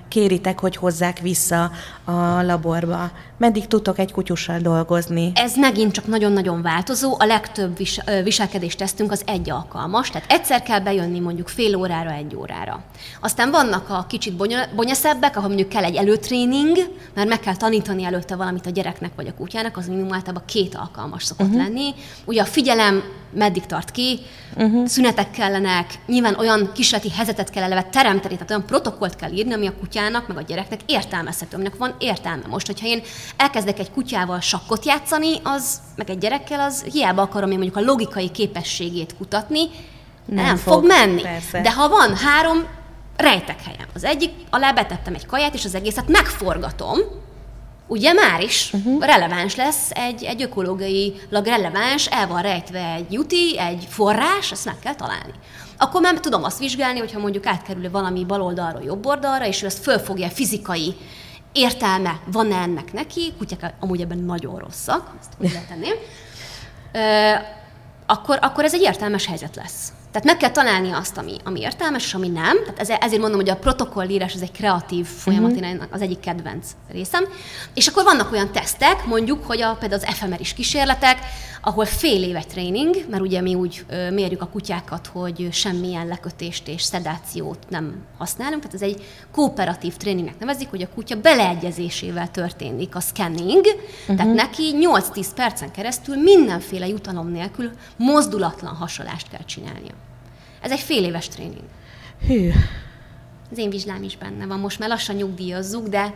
kéritek, hogy hozzák vissza a laborba? Meddig tudtok egy kutyussal dolgozni? Ez megint csak nagyon-nagyon változó. A legtöbb viselkedéstesztünk az egy alkalmas, tehát egyszer kell bejönni mondjuk fél órára, egy órára. Aztán vannak a kicsit bonyaszebbek, ahol mondjuk kell egy előtréning, mert meg kell tanítani előtte valamit a gyereknek vagy a kutyának, az minimum általában 2 alkalmas szokott lenni. Ugye a figyelem meddig tart ki, szünetek kellenek, nyilván olyan kísérleti helyzetet kell eleve teremteni, tehát olyan protokollt kell írni, ami a kutyának, meg a gyereknek értelmezhető, aminek van értelme. Most, hogyha én elkezdek egy kutyával sakkot játszani, az, meg egy gyerekkel, az hiába akarom én mondjuk a logikai képességét kutatni, nem fog menni. Persze. De ha van 3 rejtek helyem. Az egyik alá betettem egy kaját, és az egészet megforgatom, ugye már is releváns lesz, egy ökológiailag releváns, el van rejtve egy juti, egy forrás, ezt meg kell találni. Akkor már tudom azt vizsgálni, hogyha mondjuk átkerül valami baloldalról jobb oldalra, és ő ezt fölfogja, fizikai értelme van-e ennek neki, kutyák amúgy ebben nagyon rosszak, ezt úgy letenném, akkor ez egy értelmes helyzet lesz. Tehát meg kell találni azt, ami értelmes, és ami nem. Tehát ezért mondom, hogy a protokollírás ez egy kreatív folyamat, én az egyik kedvenc részem. És akkor vannak olyan tesztek, mondjuk, hogy például az efemeris kísérletek, ahol fél év egy tréning, mert ugye mi úgy mérjük a kutyákat, hogy semmilyen lekötést és szedációt nem használunk. Tehát ez egy kooperatív tréningnek nevezik, hogy a kutya beleegyezésével történik a scanning. Tehát neki 8-10 percen keresztül mindenféle jutalom nélkül mozdulatlan hasalást kell csinálnia. Ez egy fél éves tréning. Hű. Az én vizslám is benne van most, már lassan nyugdíjazzuk, de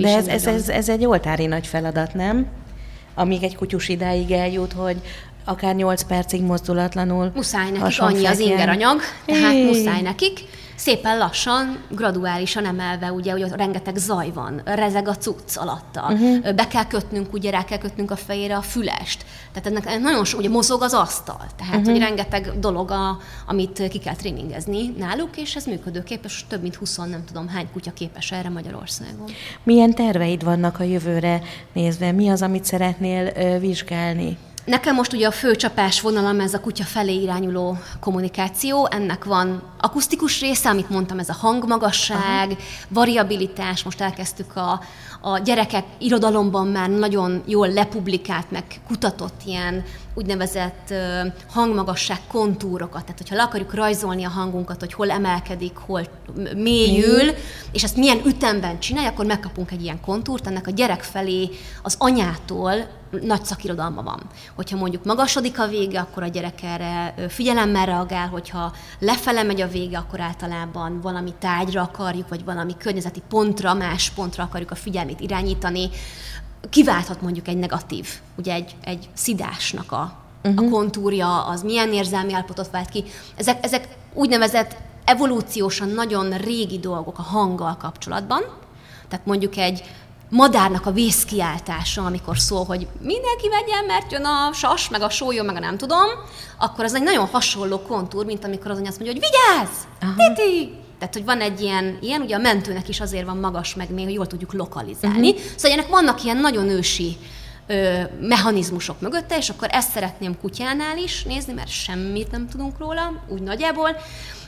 De ez egy oltári nagy feladat, nem? Amíg egy kutyus idáig eljut, hogy akár 8 percig mozdulatlanul. Muszáj nekik, annyi az ingeranyag, tehát muszáj nekik. Szépen lassan, graduálisan emelve, ugye, hogy rengeteg zaj van, rezeg a cucc alatta, be kell kötnünk, ugye rá kell kötnünk a fejére a fülest. Tehát ennek nagyon ugye mozog az asztal, tehát hogy rengeteg dolog, amit ki kell tréningezni náluk, és ez működőképes, több mint 20 nem tudom hány kutya képes erre Magyarországon. Milyen terveid vannak a jövőre nézve? Mi az, amit szeretnél vizsgálni? Nekem most ugye a fő csapás vonalam ez a kutya felé irányuló kommunikáció, ennek van akusztikus része, amit mondtam, ez a hangmagasság, variabilitás, most elkezdtük a gyerekek irodalomban már nagyon jól lepublikált, meg kutatott ilyen úgynevezett hangmagasság kontúrokat, tehát hogyha le akarjuk rajzolni a hangunkat, hogy hol emelkedik, hol mélyül, és ezt milyen ütemben csinálja, akkor megkapunk egy ilyen kontúrt, ennek a gyerek felé az anyától nagy szakirodalma van. Hogyha mondjuk magasodik a vége, akkor a gyerek erre figyelemmel reagál, hogyha lefele megy a vége, akkor általában valami tárgyra akarjuk, vagy valami környezeti pontra, más pontra akarjuk a figyelmét irányítani. Kiválthat mondjuk egy negatív, ugye egy szidásnak a kontúrja, az milyen érzelmi állapotot vált ki. Ezek úgynevezett evolúciósan nagyon régi dolgok a hanggal kapcsolatban. Tehát mondjuk egy madárnak a vészkiáltása, amikor szól, hogy mindenki vegyen, mert jön a sas, meg a sólyom, meg a nem tudom, akkor az egy nagyon hasonló kontúr, mint amikor az anya azt mondja, hogy vigyázz, titi! Tehát, hogy van egy ilyen, ugye a mentőnek is azért van magas, meg még, hogy jól tudjuk lokalizálni. Szóval ennek vannak ilyen nagyon ősi mechanizmusok mögötte, és akkor ezt szeretném kutyánál is nézni, mert semmit nem tudunk róla, úgy nagyjából,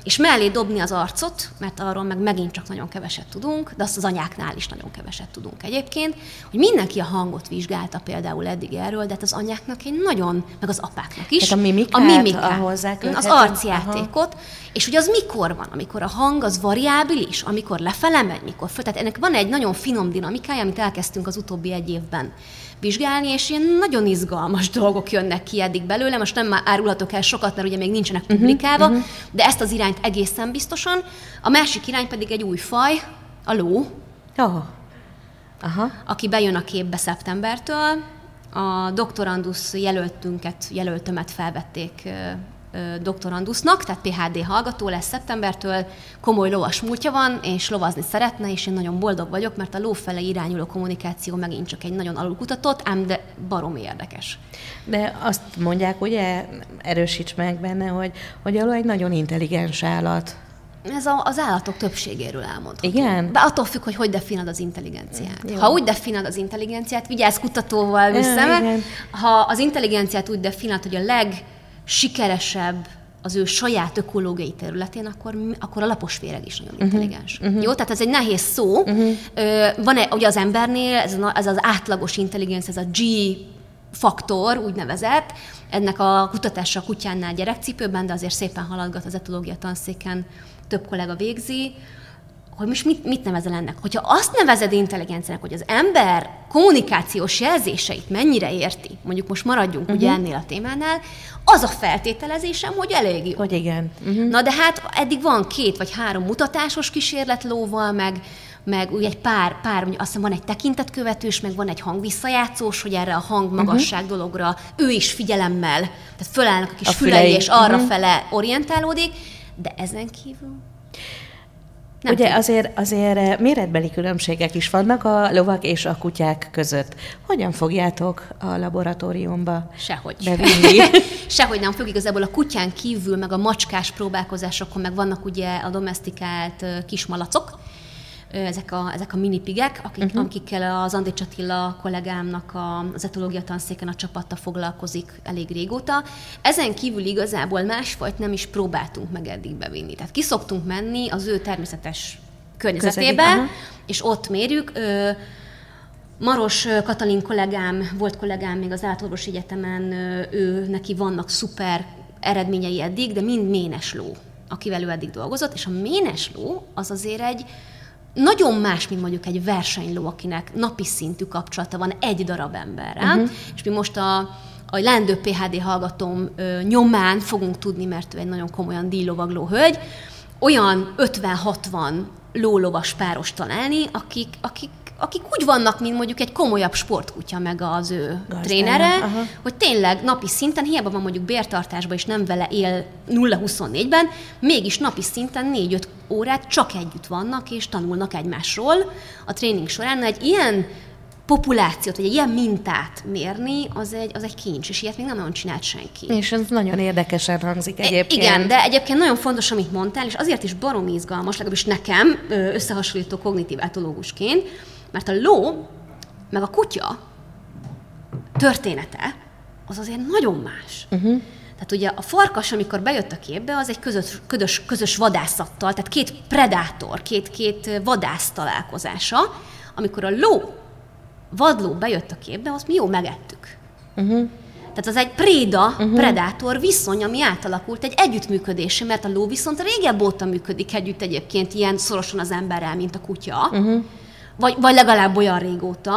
és mellé dobni az arcot, mert arról meg megint csak nagyon keveset tudunk, de azt az anyáknál is nagyon keveset tudunk egyébként, hogy mindenki a hangot vizsgálta például eddig erről, de hát az anyáknak egy nagyon, meg az apáknak is. Tehát a mimikát, az arcjátékot, és hogy az mikor van, amikor a hang az variábilis, amikor lefele megy, mikor föl, tehát ennek van egy nagyon finom dinamikája, amit elkezdtünk az utóbbi egy évben vizsgálni, és ilyen nagyon izgalmas dolgok jönnek ki eddig belőle, most nem árulhatok el sokat, mert ugye még nincsenek publikálva, de ezt az irányt egészen biztosan. A másik irány pedig egy új faj, a ló, aki bejön a képbe szeptembertől. A doktorandusz jelöltömet felvették doktorandusznak, tehát PhD hallgató lesz szeptembertől, komoly lovas múltja van, és lovazni szeretne, és én nagyon boldog vagyok, mert a ló felé irányuló kommunikáció megint csak egy nagyon alulkutatott, ám de baromi érdekes. De azt mondják, ugye, erősíts meg benne, hogy a ló egy nagyon intelligens állat. Ez az állatok többségéről elmondható. Igen? De attól függ, hogy definálod az intelligenciát. Jó. Ha úgy definálod az intelligenciát, vigyázz kutatóval vissza, ha az intelligenciát úgy definálod, hogy a legsikeresebb az ő saját ökológiai területén, akkor a laposféreg is nagyon intelligens. Jó? Tehát ez egy nehéz szó. Van ugye az embernél, ez az átlagos intelligencia, ez a G-faktor, úgynevezett, ennek a kutatása a kutyánál gyerekcipőben, de azért szépen haladgat az etológia tanszéken, több kollega végzi, hogy most mit nevezel ennek? Hogyha azt nevezed intelligenciának, hogy az ember kommunikációs jelzéseit mennyire érti, mondjuk most maradjunk ugye ennél a témánál, az a feltételezésem, hogy elég jó. Hogy igen. Na de hát eddig van 2 vagy 3 mutatásos kísérlet lóval, meg ugye egy pár, azt hiszem van egy tekintetkövetős, meg van egy hangvisszajátszós, hogy erre a hangmagasság dologra ő is figyelemmel, tehát fölállnak a kis fülei, és arrafele orientálódik, de ezen kívül... Nem ugye azért méretbeli különbségek is vannak a lovak és a kutyák között. Hogyan fogjátok a laboratóriumba bevinni? Sehogy nem fog igazából a kutyán kívül, meg a macskás próbálkozásokon, meg vannak ugye a domestikált kismalacok, ezek a minipigek, akikkel az André Csatilla kollégámnak az etológia tanszéken a csapata foglalkozik elég régóta. Ezen kívül igazából másfajt nem is próbáltunk meg eddig bevinni. Tehát ki szoktunk menni az ő természetes környezetébe, és ott mérjük. Maros Katalin volt kollégám még az Állatorvosi Egyetemen, neki vannak szuper eredményei eddig, de mind ménes ló, akivel ő eddig dolgozott, és a ménes ló az azért egy nagyon más, mint mondjuk egy versenyló, akinek napi szintű kapcsolata van egy darab emberrel. És mi most a leendő PhD hallgatóm nyomán fogunk tudni, mert ő egy nagyon komolyan díjlovagló hölgy, olyan 50-60 lólovas páros találni, akik akik úgy vannak, mint mondjuk egy komolyabb sportkutya meg az ő gazdának, trénere, aha. hogy tényleg napi szinten, hiába van mondjuk bértartásban és nem vele él 0-24-ben, mégis napi szinten 4-5 órát csak együtt vannak és tanulnak egymásról a tréning során. Egy ilyen populációt, vagy egy ilyen mintát mérni, az egy kincs, és ilyet még nem nagyon csinált senki. És ez nagyon érdekesen hangzik egyébként. Igen, de egyébként nagyon fontos, amit mondtál, és azért is baromi izgalmas, legalábbis nekem összehasonlító kognitív etológusként, mert a ló, meg a kutya története az azért nagyon más. Uh-huh. Tehát ugye a farkas, amikor bejött a képbe, az egy közös vadászattal, tehát két predátor, két vadász találkozása, amikor a vadló bejött a képbe, azt mi megettük. Uh-huh. Tehát az egy préda-predátor uh-huh. viszony, ami átalakult egy együttműködésre, mert a ló viszont régebb óta működik együtt egyébként ilyen szorosan az emberrel, mint a kutya, uh-huh. vagy legalább olyan régóta.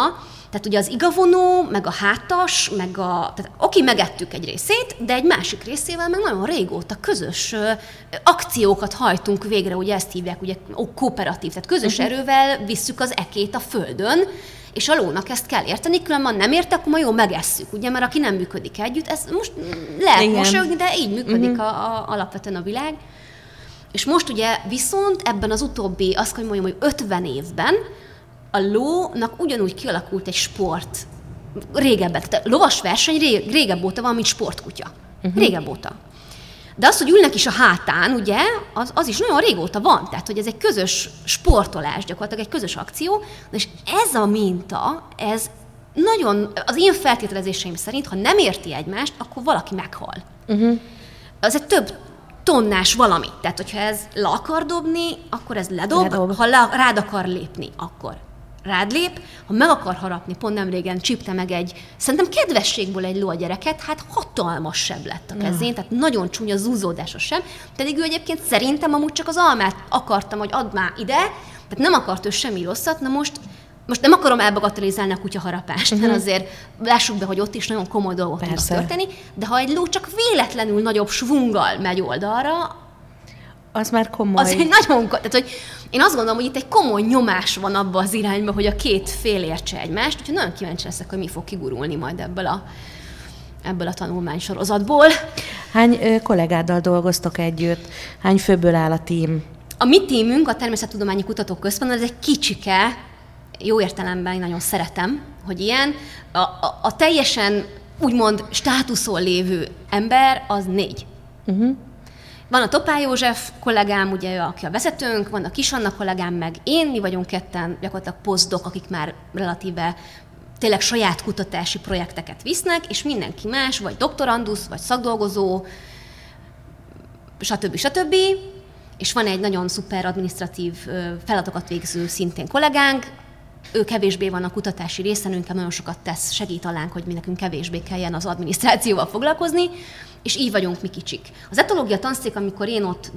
Tehát ugye az igavonó, meg a hátas, tehát oké, megettük egy részét, de egy másik részével meg nagyon régóta közös akciókat hajtunk végre, ugye ezt hívják, ugye kooperatív, tehát közös uh-huh. erővel visszük az ekét a földön, és a lónak ezt kell érteni, különben nem érte, akkor majd megesszük, ugye, mert aki nem működik együtt, ez most lehet mosolyogni, de így működik uh-huh. Alapvetően a világ. És most ugye viszont ebben az utóbbi, azt kell mondjam, hogy 50 évben a lónak ugyanúgy kialakult egy sport régebben. Tehát a lovas verseny régebb óta van, mint sportkutya. Uh-huh. Régebb óta. De az, hogy ülnek is a hátán, ugye, az is nagyon régóta van. Tehát, hogy ez egy közös sportolás, gyakorlatilag egy közös akció. És ez a minta, ez nagyon, az én feltételezéseim szerint, ha nem érti egymást, akkor valaki meghal. Uh-huh. Az egy több tonnás valami. Tehát, hogyha ez le akar dobni, akkor ez ledob. Ha rád akar lépni, akkor rád lép. Ha meg akar harapni, pont nem régen csípte meg szerintem kedvességből egy ló a gyereket, hát hatalmas seb lett a kezén, tehát nagyon csúnya zúzódás a seb, pedig ő egyébként szerintem amúgy csak az almát akartam, hogy add már ide, tehát nem akart ő semmi rosszat, na most nem akarom elbagatelizálni a kutyaharapást, mert azért lássuk be, hogy ott is nagyon komoly dolgok tudnak történni, de ha egy ló csak véletlenül nagyobb svunggal megy oldalra, az már komoly. Az egy nagyon, tehát, hogy én azt gondolom, hogy itt egy komoly nyomás van abba az irányba, hogy a két fél értse egymást, úgyhogy nagyon kíváncsi leszek, hogy mi fog kigurulni majd ebből a tanulmánysorozatból. Hány kollégáddal dolgoztok együtt? Hány főből áll a tím? A mi tímünk, a Természettudományi Kutatóközpont, ez egy kicsike, jó értelemben nagyon szeretem, hogy ilyen. A teljesen úgymond státuszon lévő ember az 4. Uh-huh. Van a Topál József kollégám, ugye ő, aki a vezetőnk, van a Kisanna kollégám, meg én, mi vagyunk ketten gyakorlatilag posztdok, akik már relatíve tényleg saját kutatási projekteket visznek, és mindenki más, vagy doktorandusz, vagy szakdolgozó, stb. És van egy nagyon szuper adminisztratív feladatokat végző szintén kollégánk, ő kevésbé van a kutatási részen, őnkem nagyon sokat tesz, segít alánk, hogy mi nekünk kevésbé kelljen az adminisztrációval foglalkozni, és így vagyunk mi kicsik. Az etológia tanszék, amikor én ott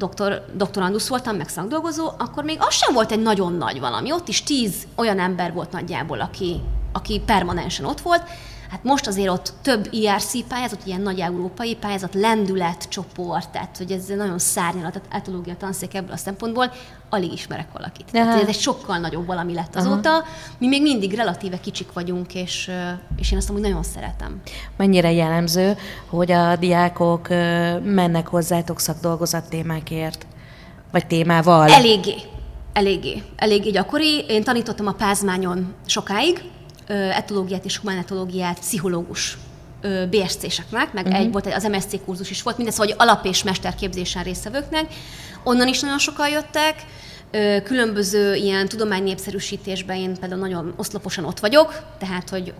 doktorandusz voltam, meg szakdolgozó, akkor még az sem volt egy nagyon nagy valami. Ott is 10 olyan ember volt nagyjából, aki permanensen ott volt. Hát most azért ott több ERC pályázat, ilyen nagy európai pályázat, lendületcsoport, tehát hogy ez nagyon szárnyalat, tehát etológia tanszék ebből a szempontból, alig ismerek valakit. Aha. Tehát ez egy sokkal nagyobb valami lett azóta. Aha. Mi még mindig relatíve kicsik vagyunk, és én azt mondom, hogy nagyon szeretem. Mennyire jellemző, hogy a diákok mennek hozzátok szakdolgozat témákért, vagy témával? Eléggé gyakori. Én tanítottam a Pázmányon sokáig, etológiát és humánetológiát pszichológus BSC-seknek, meg uh-huh. volt az MSC kurzus is volt, mindez, hogy alap- és mesterképzésen résztvevőknek. Onnan is nagyon sokan jöttek, különböző ilyen tudománynépszerűsítésben én például nagyon oszloposan ott vagyok, tehát hogy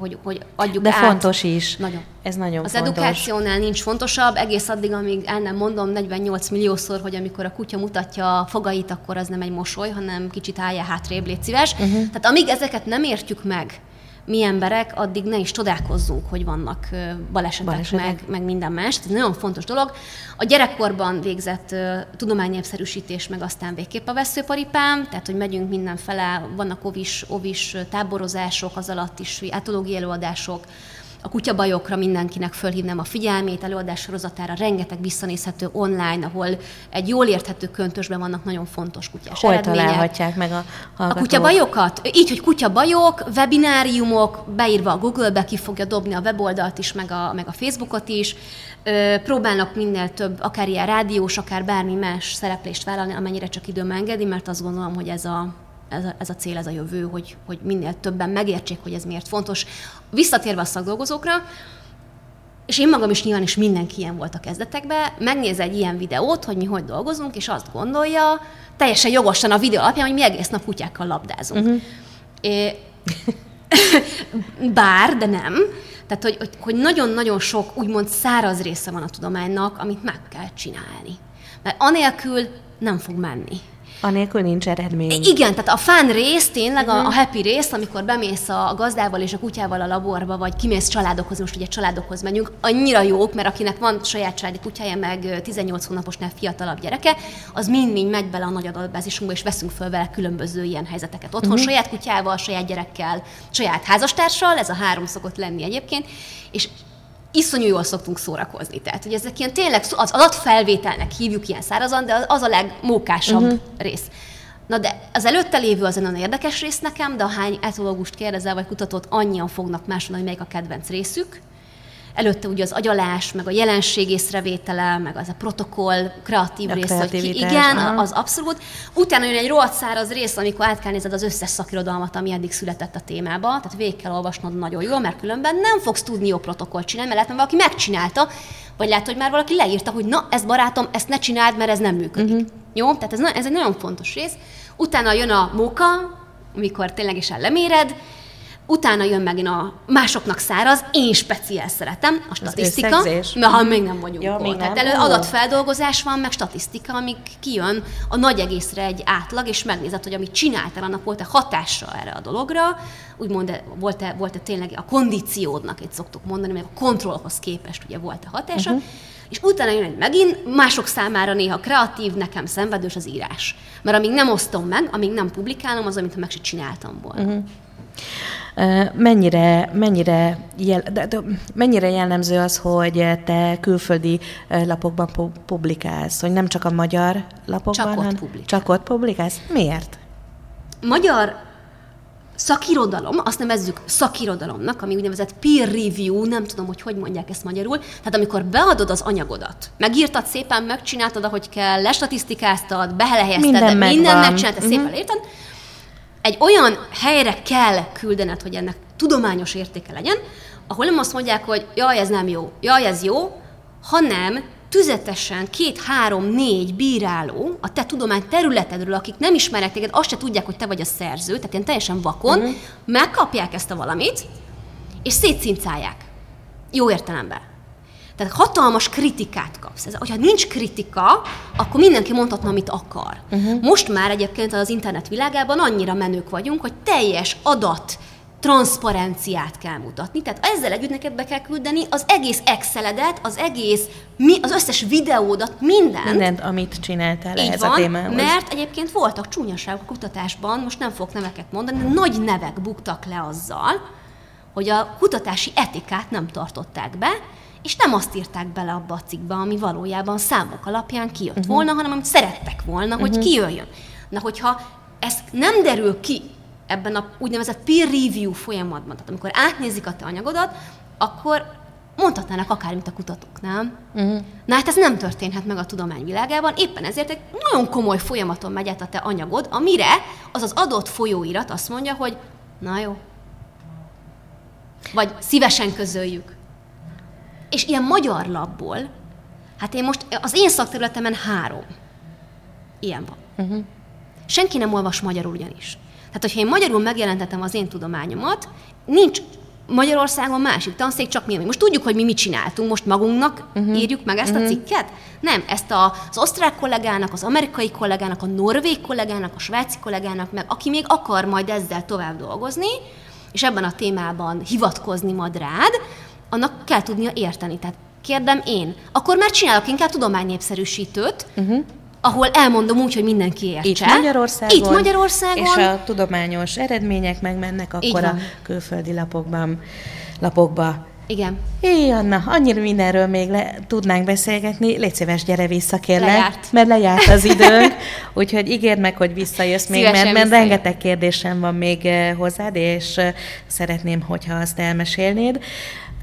adjuk át. De fontos is. Nagyon. Ez nagyon fontos. Az edukációnál nincs fontosabb, egész addig, amíg el nem mondom 48 milliószor, hogy amikor a kutya mutatja a fogait, akkor az nem egy mosoly, hanem kicsit álljál hátrébb, légy szíves. Uh-huh. Tehát amíg ezeket nem értjük meg, mi emberek, addig ne is csodálkozzunk, hogy vannak balesetek. Meg minden más. Ez nagyon fontos dolog. A gyerekkorban végzett tudománynépszerűsítés, meg aztán végképp a vesszőparipám, tehát, hogy megyünk mindenfele, vannak ovis táborozások, az alatt is etológiai előadások, a kutyabajokra mindenkinek fölhívnám a figyelmét, előadás sorozatára rengeteg visszanézhető online, ahol egy jól érthető köntösben vannak nagyon fontos kutyás eredmények. Hol találhatják meg a hallgatók? A kutyabajokat? Így, hogy kutyabajok, webináriumok, beírva a Google-be ki fogja dobni a weboldalt is, meg a Facebookot is. Próbálnak minél több, akár ilyen rádiós, akár bármi más szereplést vállalni, amennyire csak időm engedi, mert azt gondolom, hogy ez a cél, ez a jövő, hogy minél többen megértsék, hogy ez miért fontos. Visszatérve a szakdolgozókra, és én magam is nyilván, és mindenki ilyen volt a kezdetekben, megnéz egy ilyen videót, hogy mi hogy dolgozunk, és azt gondolja, teljesen jogosan a videó alapján, hogy mi egész nap kutyákkal labdázunk. Uh-huh. Bár, de nem. Tehát, hogy nagyon-nagyon sok úgymond száraz része van a tudománynak, amit meg kell csinálni. Mert anélkül nem fog menni. Anélkül nincs eredmény. Igen, tehát a fun rész, tényleg a happy rész, amikor bemész a gazdával és a kutyával a laborba, vagy kimész családokhoz, most ugye családokhoz menjünk, annyira jók, mert akinek van saját családi kutyája, meg 18 hónaposnál fiatalabb gyereke, az mind-mind megy bele a nagy adatbázisunkba, és veszünk föl vele különböző ilyen helyzeteket otthon, saját kutyával, saját gyerekkel, saját házastársal, ez a három szokott lenni egyébként, és iszonyú jól szoktunk szórakozni. Tehát, hogy ezek ilyen tényleg az adatfelvételnek hívjuk ilyen szárazon, de az a legmókásabb rész. Na de az előtte lévő az egy nagyon érdekes rész nekem, de ahány etológust kérdezel, vagy kutatót, annyian fognak másolni, hogy melyik a kedvenc részük. Előtte ugye az agyalás, meg a jelenség észrevétele, meg az a protokoll, kreatív rész, hogy ki, igen, az abszolút. Utána jön egy rohadt száraz rész, amikor át kell nézed az összes szakirodalmat, ami eddig született a témába, tehát végig kell olvasnod nagyon jól, mert különben nem fogsz tudni jó protokollt csinálni, mert lehet, hogy valaki megcsinálta, vagy lehet, hogy már valaki leírta, hogy na, ez barátom, ezt ne csináld, mert ez nem működik. Uh-huh. Jó? Tehát ez egy nagyon fontos rész. Utána jön a móka, amikor tényleg is elleméred. Utána jön megint a másoknak száraz, én speciál szeretem, a statisztika, mert ha még nem vagyunk hol. Tehát adatfeldolgozás van, meg statisztika, amik kijön a nagy egészre egy átlag, és megnézed, hogy amit csináltál, annak volt-e hatása erre a dologra, úgymond volt-e tényleg a kondíciódnak, itt szoktuk mondani, mert a kontrollhoz képest ugye volt-e hatása, és utána jön egy megint, mások számára néha kreatív, nekem szenvedős az írás. Mert amíg nem osztom meg, amíg nem publikálom, az, amit meg se csináltam volna. Mennyire jellemző az, hogy te külföldi lapokban publikálsz, hogy nem csak a magyar lapokban, csak ott publikálsz? Miért? Magyar szakirodalom, azt nevezzük szakirodalomnak, ami úgynevezett peer review, nem tudom, hogy mondják ezt magyarul, tehát amikor beadod az anyagodat, megírtad szépen, megcsináltad, ahogy kell, lestatisztikáztad, behelyezted, minden megcsináltad, szépen írtad, egy olyan helyre kell küldened, hogy ennek tudományos értéke legyen, ahol nem azt mondják, hogy jaj, ez nem jó, jaj, ez jó, hanem tüzetesen 2, 3, 4 bíráló a te tudomány területedről, akik nem ismernek téged, azt se tudják, hogy te vagy a szerző, tehát ilyen teljesen vakon, megkapják ezt a valamit, és szétszincálják. Jó értelemben. Tehát hatalmas kritikát kapsz. Ez, hogyha nincs kritika, akkor mindenki mondhatna, amit akar. Most már egyébként az internet világában annyira menők vagyunk, hogy teljes adat, transzparenciát kell mutatni. Tehát ezzel együtt neked be kell küldeni az egész Exceledet, az összes videódat, mindent, amit csináltál ehhez a témához. Mert egyébként voltak csúnyaságok a kutatásban, most nem fogok neveket mondani, de nagy nevek buktak le azzal, hogy a kutatási etikát nem tartották be, és nem azt írták bele abba a cikkbe, ami valójában számok alapján kijött volna, hanem amit szerettek volna, hogy kijöjjön. Na, hogyha ez nem derül ki ebben a úgynevezett peer review folyamatban, tehát amikor átnézik a te anyagodat, akkor mondhatnának akármit a kutatók, nem? Na, hát ez nem történhet meg a tudományvilágában, éppen ezért egy nagyon komoly folyamaton megy át a te anyagod, amire az adott folyóirat azt mondja, hogy na jó, vagy szívesen közöljük. És ilyen magyar lapból, hát én most az én szakterületemen 3 ilyen van. Senki nem olvas magyarul ugyanis. Tehát, hogyha én magyarul megjelentetem az én tudományomat, nincs Magyarországon másik tanszék, csak mi. Most tudjuk, hogy mi mit csináltunk, most magunknak írjuk meg ezt a cikket? Nem, ezt az osztrák kollégának, az amerikai kollégának, a norvég kollégának, a svájci kollégának, meg aki még akar majd ezzel tovább dolgozni, és ebben a témában hivatkozni majd rád, annak kell tudnia érteni. Tehát kérdem én, akkor már csinálok inkább tudománynépszerűsítőt, ahol elmondom úgy, hogy mindenki értse. Itt Magyarországon. És a tudományos eredmények megmennek akkor a külföldi lapokba. Igen. Éj, Anna, annyira mindenről még tudnánk beszélgetni. Légy szíves, gyere vissza, kérlek. Lejárt. Mert lejárt az időnk. Úgyhogy ígérd meg, hogy visszajössz még, mert rengeteg kérdésem van még hozzád, és szeretném, hogyha azt elmesélnéd.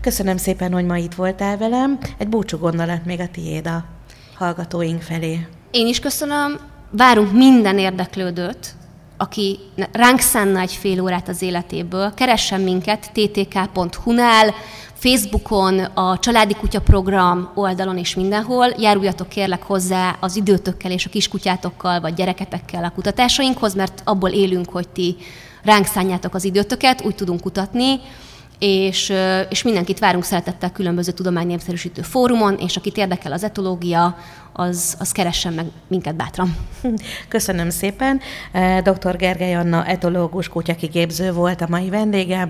Köszönöm szépen, hogy ma itt voltál velem. Egy búcsú gondolat még a tiéd a hallgatóink felé. Én is köszönöm. Várunk minden érdeklődőt, aki ránk szánna egy fél órát az életéből, keressen minket ttk.hu-nál, Facebookon, a Családi Kutya Program oldalon és mindenhol. Járuljatok kérlek hozzá az időtökkel és a kiskutyátokkal, vagy gyereketekkel a kutatásainkhoz, mert abból élünk, hogy ti ránk szánjátok az időtöket, úgy tudunk kutatni, és mindenkit várunk szeretettel különböző tudománynépszerűsítő fórumon, és akit érdekel az etológia, az keressen meg minket bátran. Köszönöm szépen. Dr. Gergely Anna etológus kutyakiképző volt a mai vendégem.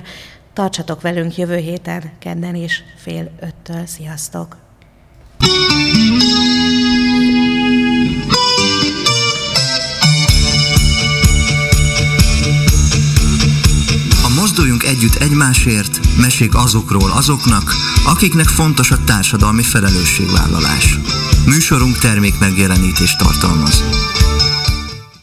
Tartsatok velünk jövő héten, kedden is, 14:30-től. Sziasztok! Mozduljunk együtt egymásért, mesék azokról azoknak, akiknek fontos a társadalmi felelősségvállalás. Műsorunk termékmegjelenítést tartalmaz.